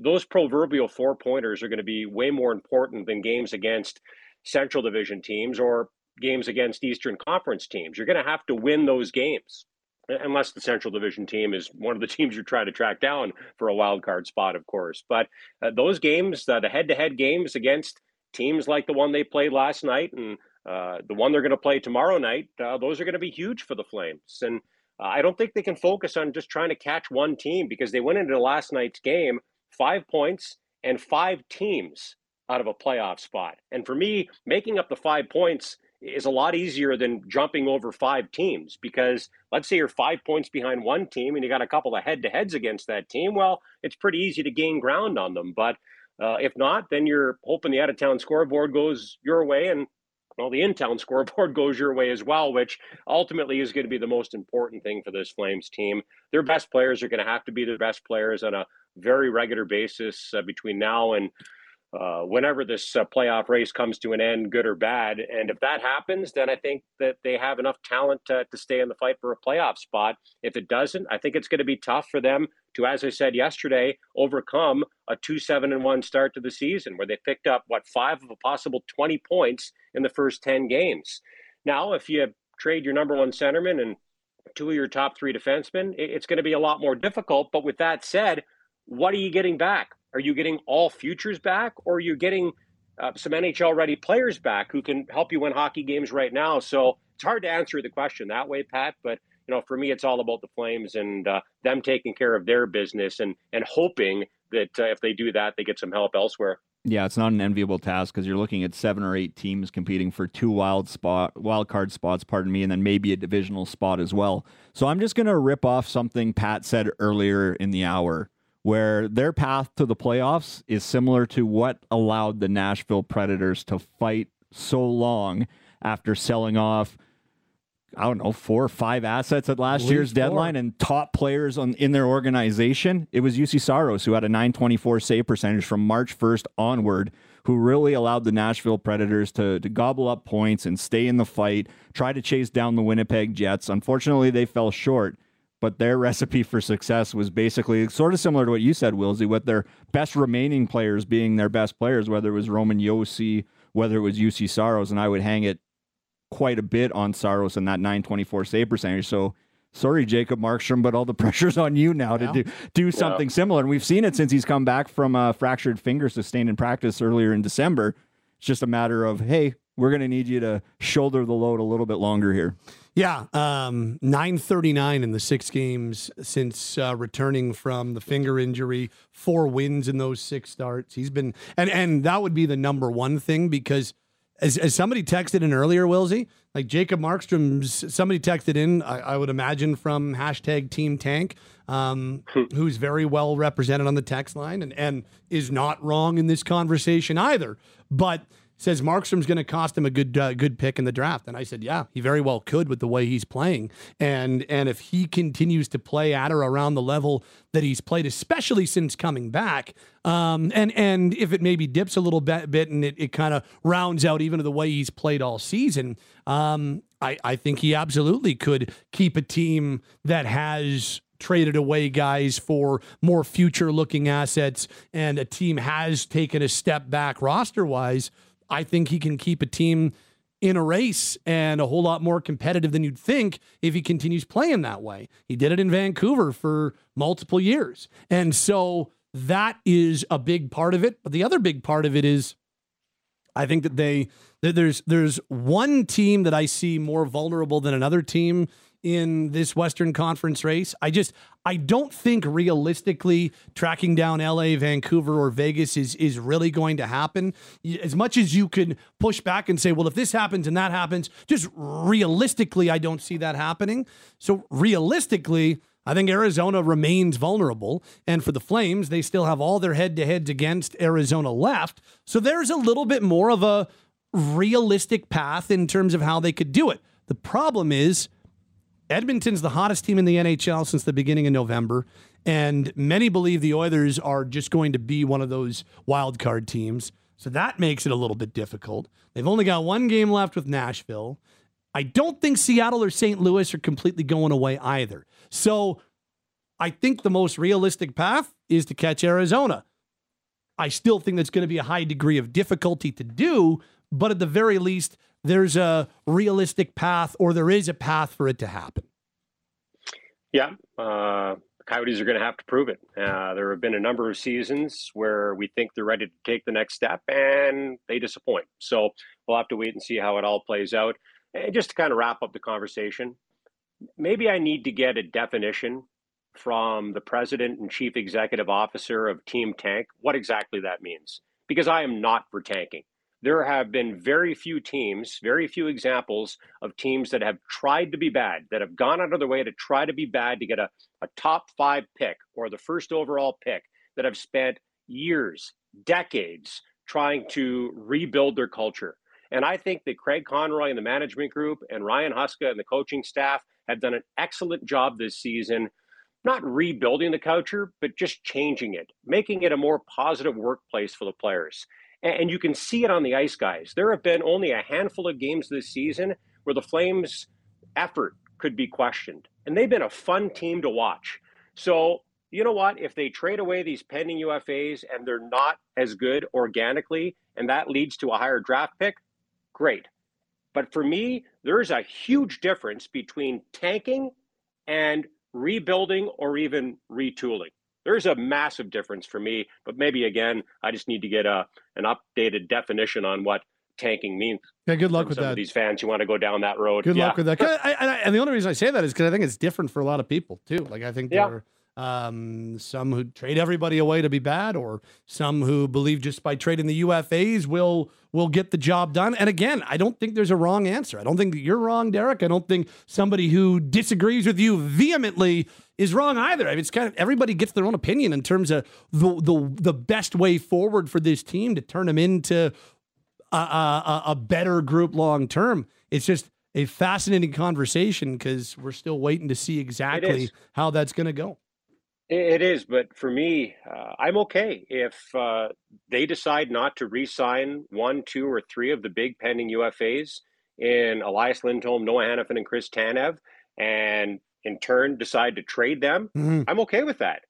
those proverbial four-pointers are going to be way more important than games against Central Division teams or games against Eastern Conference teams. You're going to have to win those games, unless the Central Division team is one of the teams you're trying to track down for a wild card spot, of course. But uh, those games, uh, the head-to-head games against teams like the one they played last night and uh, the one they're going to play tomorrow night, uh, those are going to be huge for the Flames. And Uh, I don't think they can focus on just trying to catch one team, because they went into last night's game five points and five teams out of a playoff spot. And for me, making up the five points is a lot easier than jumping over five teams, because let's say you're five points behind one team and you got a couple of head-to-heads against that team. Well, it's pretty easy to gain ground on them. But uh, if not, then you're hoping the out-of-town scoreboard goes your way, and well, the in-town scoreboard goes your way as well, which ultimately is going to be the most important thing for this Flames team. Their best players are going to have to be their best players on a very regular basis uh, between now and uh, whenever this uh, playoff race comes to an end, good or bad. And if that happens, then I think that they have enough talent to, to stay in the fight for a playoff spot. If it doesn't, I think it's going to be tough for them to, as I said yesterday, overcome a two seven and one start to the season, where they picked up, what, five of a possible twenty points in the first ten games. Now, if you trade your number one centerman and two of your top three defensemen, it's going to be a lot more difficult. But with that said, what are you getting back? Are you getting all futures back, or are you getting uh, some N H L-ready players back who can help you win hockey games right now? So it's hard to answer the question that way, Pat, but you know, for me, it's all about the Flames and uh, them taking care of their business and and hoping that uh, if they do that, they get some help elsewhere. Yeah, it's not an enviable task, because you're looking at seven or eight teams competing for two wild spot, wild card spots, pardon me, and then maybe a divisional spot as well. So I'm just going to rip off something Pat said earlier in the hour, where their path to the playoffs is similar to what allowed the Nashville Predators to fight so long after selling off, I don't know, four or five assets at last year's deadline and top players on in their organization. It was Juuse Saros, who had a nine twenty-four save percentage from March first onward, who really allowed the Nashville Predators to, to gobble up points and stay in the fight, try to chase down the Winnipeg Jets. Unfortunately, they fell short, but their recipe for success was basically sort of similar to what you said, Willsey, with their best remaining players being their best players, whether it was Roman Josi, whether it was Juuse Saros, and I would hang it quite a bit on Saros and that nine twenty-four save percentage. So sorry, Jacob Markstrom, but all the pressure's on you now yeah. to do, do something yeah. similar. And we've seen it since he's come back from a fractured finger sustained in practice earlier in December. It's just a matter of, hey, we're going to need you to shoulder the load a little bit longer here. Yeah, um, nine thirty-nine in the six games since uh, returning from the finger injury, four wins in those six starts. He's been, and, and that would be the number one thing, because as, as somebody texted in earlier, Willsey, like Jacob Markstrom's, somebody texted in, I, I would imagine from hashtag Team Tank, um, who's very well represented on the text line and, and is not wrong in this conversation either, but says Markstrom's going to cost him a good uh, good pick in the draft. And I said, yeah, he very well could with the way he's playing. And and if he continues to play at or around the level that he's played, especially since coming back, um, and, and if it maybe dips a little bit, bit and it, it kind of rounds out even to the way he's played all season, um, I, I think he absolutely could keep a team that has traded away guys for more future-looking assets, and a team has taken a step back roster-wise. I think he can keep a team in a race and a whole lot more competitive than you'd think if he continues playing that way. He did it in Vancouver for multiple years. And so that is a big part of it. But the other big part of it is, I think that they, that there's, there's one team that I see more vulnerable than another team in this Western Conference race. I just, I don't think realistically tracking down L A, Vancouver, or Vegas is is really going to happen. As much as you could push back and say, well, if this happens and that happens, just realistically, I don't see that happening. So realistically, I think Arizona remains vulnerable. And for the Flames, they still have all their head-to-heads against Arizona left. So there's a little bit more of a realistic path in terms of how they could do it. The problem is, Edmonton's the hottest team in the N H L since the beginning of November, and many believe the Oilers are just going to be one of those wild card teams. So that makes it a little bit difficult. They've only got one game left with Nashville. I don't think Seattle or Saint Louis are completely going away either. So I think the most realistic path is to catch Arizona. I still think that's going to be a high degree of difficulty to do, but at the very least, there's a realistic path, or there is a path for it to happen. Yeah. Uh, the Coyotes are going to have to prove it. Uh, there have been a number of seasons where we think they're ready to take the next step and they disappoint. So we'll have to wait and see how it all plays out. And just to kind of wrap up the conversation, maybe I need to get a definition from the president and chief executive officer of Team Tank, what exactly that means, because I am not for tanking. There have been very few teams, very few examples of teams that have tried to be bad, that have gone out of their way to try to be bad to get a, a top five pick or the first overall pick, that have spent years, decades trying to rebuild their culture. And I think that Craig Conroy and the management group and Ryan Huska and the coaching staff have done an excellent job this season, not rebuilding the culture, but just changing it, making it a more positive workplace for the players. And you can see it on the ice, guys. There have been only a handful of games this season where the Flames' effort could be questioned. And they've been a fun team to watch. So, you know what? If they trade away these pending U F As and they're not as good organically, and that leads to a higher draft pick, great. But for me, there is a huge difference between tanking and rebuilding or even retooling. There's a massive difference for me, but maybe, again, I just need to get a an updated definition on what tanking means. Yeah, good luck with that. These fans who want to go down that road. Good yeah. luck with that. I, I, and the only reason I say that is because I think it's different for a lot of people, too. Like, I think there yeah. are um, some who trade everybody away to be bad, or some who believe just by trading the U F As will will get the job done. And again, I don't think there's a wrong answer. I don't think that you're wrong, Derek. I don't think somebody who disagrees with you vehemently is wrong either. I mean, it's kind of, everybody gets their own opinion in terms of the the, the best way forward for this team to turn them into a, a, a better group long term. It's just a fascinating conversation because we're still waiting to see exactly how that's going to go. It is, but for me, uh, I'm okay if uh, they decide not to re-sign one, two, or three of the big pending U F As in Elias Lindholm, Noah Hanifin, and Chris Tanev, and in turn decide to trade them. Mm-hmm. I'm okay with that.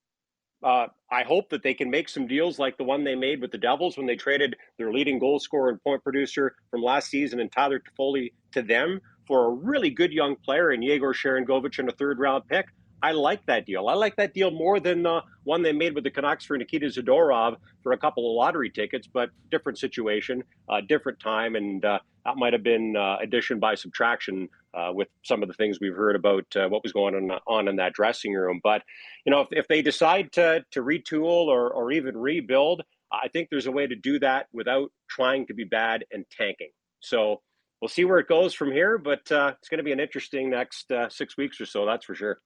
Uh, I hope that they can make some deals like the one they made with the Devils when they traded their leading goal scorer and point producer from last season and Tyler Toffoli to them for a really good young player in Yegor Sharangovich and a third-round pick. I like that deal. I like that deal more than the one they made with the Canucks for Nikita Zadorov for a couple of lottery tickets, but different situation, uh, different time, and uh, that might have been uh, addition by subtraction uh, with some of the things we've heard about uh, what was going on, on in that dressing room. But, you know, if, if they decide to to retool or, or even rebuild, I think there's a way to do that without trying to be bad and tanking. So we'll see where it goes from here, but uh, it's going to be an interesting next uh, six weeks or so, that's for sure.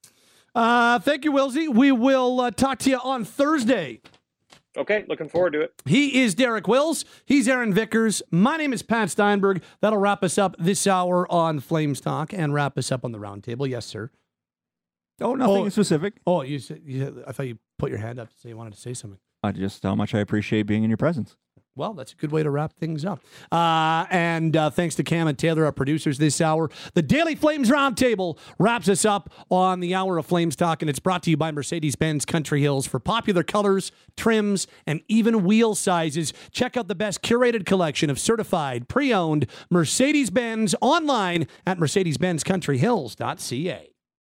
Uh, thank you, Wilsey. We will uh, talk to you on Thursday. Okay, looking forward to it. He is Derek Wills. He's Aaron Vickers. My name is Pat Steinberg. That'll wrap us up this hour on Flames Talk and wrap us up on the roundtable. Yes, sir. Oh, nothing oh, specific. Oh, you, you, I thought you put your hand up to say you wanted to say something. Uh, just how much I appreciate being in your presence. Well, that's a good way to wrap things up. Uh, and uh, thanks to Cam and Taylor, our producers this hour. The Daily Flames Roundtable wraps us up on the hour of Flames Talk, and it's brought to you by Mercedes-Benz Country Hills. For popular colors, trims, and even wheel sizes, check out the best curated collection of certified, pre-owned Mercedes-Benz online at mercedes benz country hills dot c a.